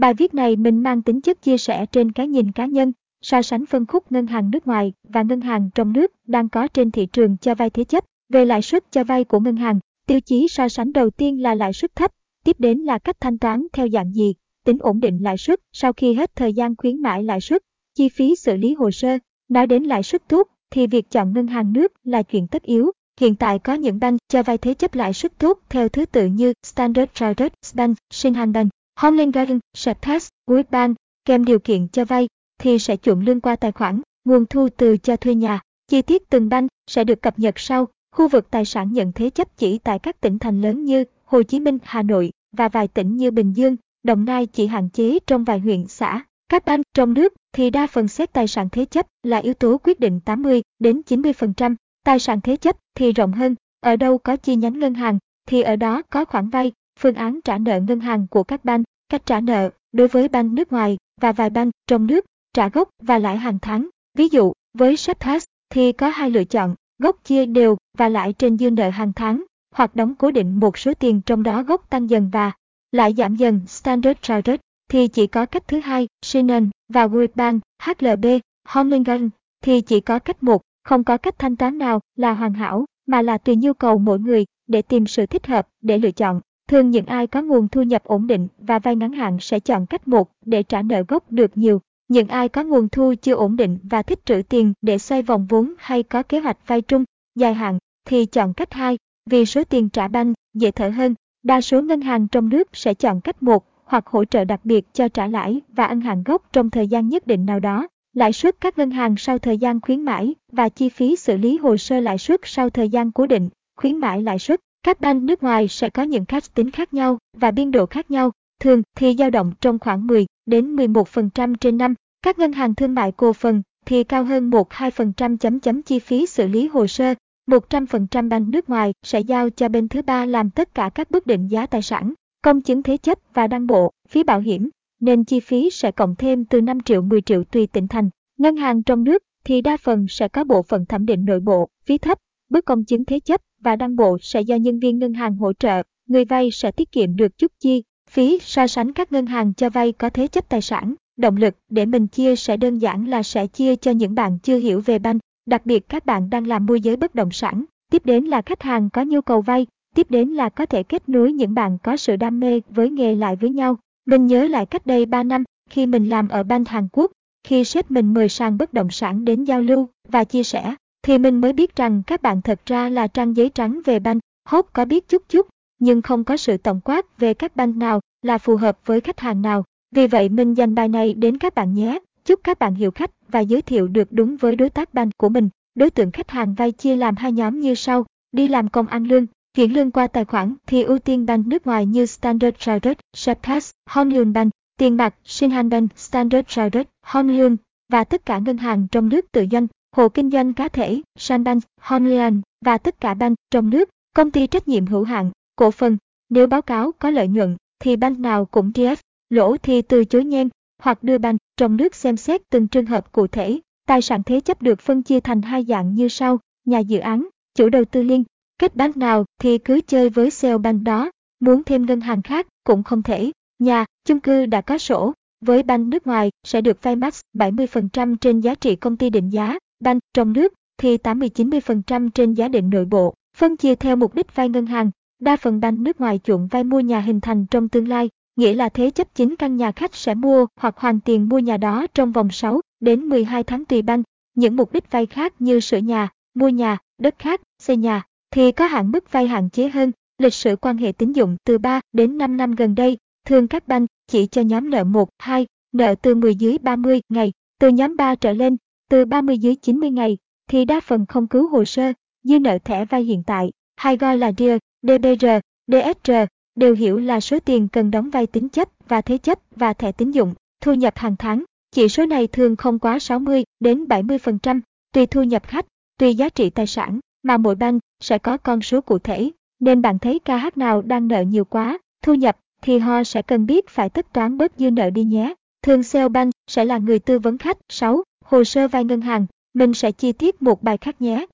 Bài viết này mình mang tính chất chia sẻ trên cái nhìn cá nhân, so sánh phân khúc ngân hàng nước ngoài và ngân hàng trong nước đang có trên thị trường cho vay thế chấp. Về lãi suất cho vay của ngân hàng, tiêu chí so sánh đầu tiên là lãi suất thấp, tiếp đến là cách thanh toán theo dạng gì, tính ổn định lãi suất sau khi hết thời gian khuyến mãi lãi suất, chi phí xử lý hồ sơ. Nói đến lãi suất thuốc thì việc chọn ngân hàng nước là chuyện tất yếu. Hiện tại có những bank cho vay thế chấp lãi suất thuốc theo thứ tự như Standard Chartered Bank, Shinhan Bank, Homeland Garden, Woori Bank. Kèm điều kiện cho vay thì sẽ chuyển lương qua tài khoản, nguồn thu từ cho thuê nhà. Chi tiết từng bank sẽ được cập nhật sau. Khu vực tài sản nhận thế chấp chỉ tại các tỉnh thành lớn như Hồ Chí Minh, Hà Nội và vài tỉnh như Bình Dương, Đồng Nai chỉ hạn chế trong vài huyện xã. Các bank trong nước thì đa phần xét tài sản thế chấp là yếu tố quyết định 80-90%. Tài sản thế chấp thì rộng hơn, ở đâu có chi nhánh ngân hàng thì ở đó có khoản vay, phương án trả nợ ngân hàng của các bank, cách trả nợ đối với bank nước ngoài và vài bank trong nước, trả gốc và lãi hàng tháng. Ví dụ, với Shophouse thì có hai lựa chọn, gốc chia đều và lãi trên dư nợ hàng tháng, hoặc đóng cố định một số tiền trong đó gốc tăng dần và lãi giảm dần. Standard Chartered thì chỉ có cách thứ hai, Shinhan và Woori Bank, HLB, Homeland Garden thì chỉ có cách một, không có cách thanh toán nào là hoàn hảo, mà là tùy nhu cầu mỗi người để tìm sự thích hợp để lựa chọn. Thường những ai có nguồn thu nhập ổn định và vay ngắn hạn sẽ chọn cách một để trả nợ gốc được nhiều. Những ai có nguồn thu chưa ổn định và thích trữ tiền để xoay vòng vốn hay có kế hoạch vay trung, dài hạn thì chọn cách hai, vì số tiền trả banh dễ thở hơn. Đa số ngân hàng trong nước sẽ chọn cách một hoặc hỗ trợ đặc biệt cho trả lãi và ăn hàng gốc trong thời gian nhất định nào đó. Lãi suất các ngân hàng sau thời gian khuyến mãi và chi phí xử lý hồ sơ lãi suất sau thời gian cố định, khuyến mãi lãi suất. Các bank nước ngoài sẽ có những cách tính khác nhau và biên độ khác nhau, thường thì dao động trong khoảng 10-11% trên năm. Các ngân hàng thương mại cổ phần thì cao hơn 1-2%. Chi phí xử lý hồ sơ, 100% bank nước ngoài sẽ giao cho bên thứ ba làm tất cả các bước định giá tài sản, công chứng thế chấp và đăng bộ, phí bảo hiểm, nên chi phí sẽ cộng thêm từ 5 triệu 10 triệu tùy tỉnh thành. Ngân hàng trong nước thì đa phần sẽ có bộ phận thẩm định nội bộ, phí thấp, bước công chứng thế chấp và đăng bộ sẽ do nhân viên ngân hàng hỗ trợ, người vay sẽ tiết kiệm được chút chi phí. So sánh các ngân hàng cho vay có thế chấp tài sản, động lực để mình chia sẻ đơn giản là sẽ chia cho những bạn chưa hiểu về bank, đặc biệt các bạn đang làm môi giới bất động sản, tiếp đến là khách hàng có nhu cầu vay, tiếp đến là có thể kết nối những bạn có sự đam mê với nghề lại với nhau. Mình nhớ lại cách đây 3 năm, khi mình làm ở bank Hàn Quốc, khi sếp mình mời sàn bất động sản đến giao lưu và chia sẻ, thì mình mới biết rằng các bạn thật ra là trang giấy trắng về bank, hốt có biết chút, nhưng không có sự tổng quát về các bank nào là phù hợp với khách hàng nào. Vì vậy mình dành bài này đến các bạn nhé, chúc các bạn hiểu khách và giới thiệu được đúng với đối tác bank của mình. Đối tượng khách hàng vay chia làm hai nhóm như sau, đi làm công ăn lương, chuyển lương qua tài khoản thì ưu tiên bank nước ngoài như Standard Chartered, Shophouse, Hong Leong Bank, tiền mặt Shinhan Bank, Standard Chartered, Hong Leong và tất cả ngân hàng trong nước tự doanh, hộ kinh doanh cá thể, Shinhan Bank, Hong Leong và tất cả bank trong nước, công ty trách nhiệm hữu hạn, cổ phần. Nếu báo cáo có lợi nhuận thì bank nào cũng triệt, lỗ thì từ chối nhem hoặc đưa bank trong nước xem xét từng trường hợp cụ thể. Tài sản thế chấp được phân chia thành hai dạng như sau, nhà dự án, chủ đầu tư liên kết bank nào thì cứ chơi với sale bank đó, muốn thêm ngân hàng khác cũng không thể. Nhà, chung cư đã có sổ, với bank nước ngoài sẽ được vay max 70% trên giá trị công ty định giá, bank trong nước thì 80-90% trên giá định nội bộ, phân chia theo mục đích vay ngân hàng. Đa phần bank nước ngoài chuộng vay mua nhà hình thành trong tương lai, nghĩa là thế chấp chính căn nhà khách sẽ mua hoặc hoàn tiền mua nhà đó trong vòng 6-12 tháng tùy bank. Những mục đích vay khác như sửa nhà, mua nhà, đất khác, xây nhà thì có hạn mức vay hạn chế hơn. Lịch sử quan hệ tín dụng từ 3 đến 5 năm gần đây, thường các bank chỉ cho nhóm nợ 1, 2, nợ từ 10 dưới 30 ngày, từ nhóm 3 trở lên, từ 30 dưới 90 ngày, thì đa phần không cứu hồ sơ, dư nợ thẻ vay hiện tại, hay gọi là DIR, DBR, DSR, đều hiểu là số tiền cần đóng vay tín chấp và thế chấp và thẻ tín dụng, thu nhập hàng tháng, chỉ số này thường không quá 60-70%, tùy thu nhập khách, tùy giá trị tài sản, mà mỗi bank sẽ có con số cụ thể, nên bạn thấy KH nào đang nợ nhiều quá, thu nhập, thì họ sẽ cần biết phải tất toán bớt dư nợ đi nhé. Thường sale bank sẽ là người tư vấn khách. 6. Hồ sơ vay ngân hàng, mình sẽ chi tiết một bài khác nhé.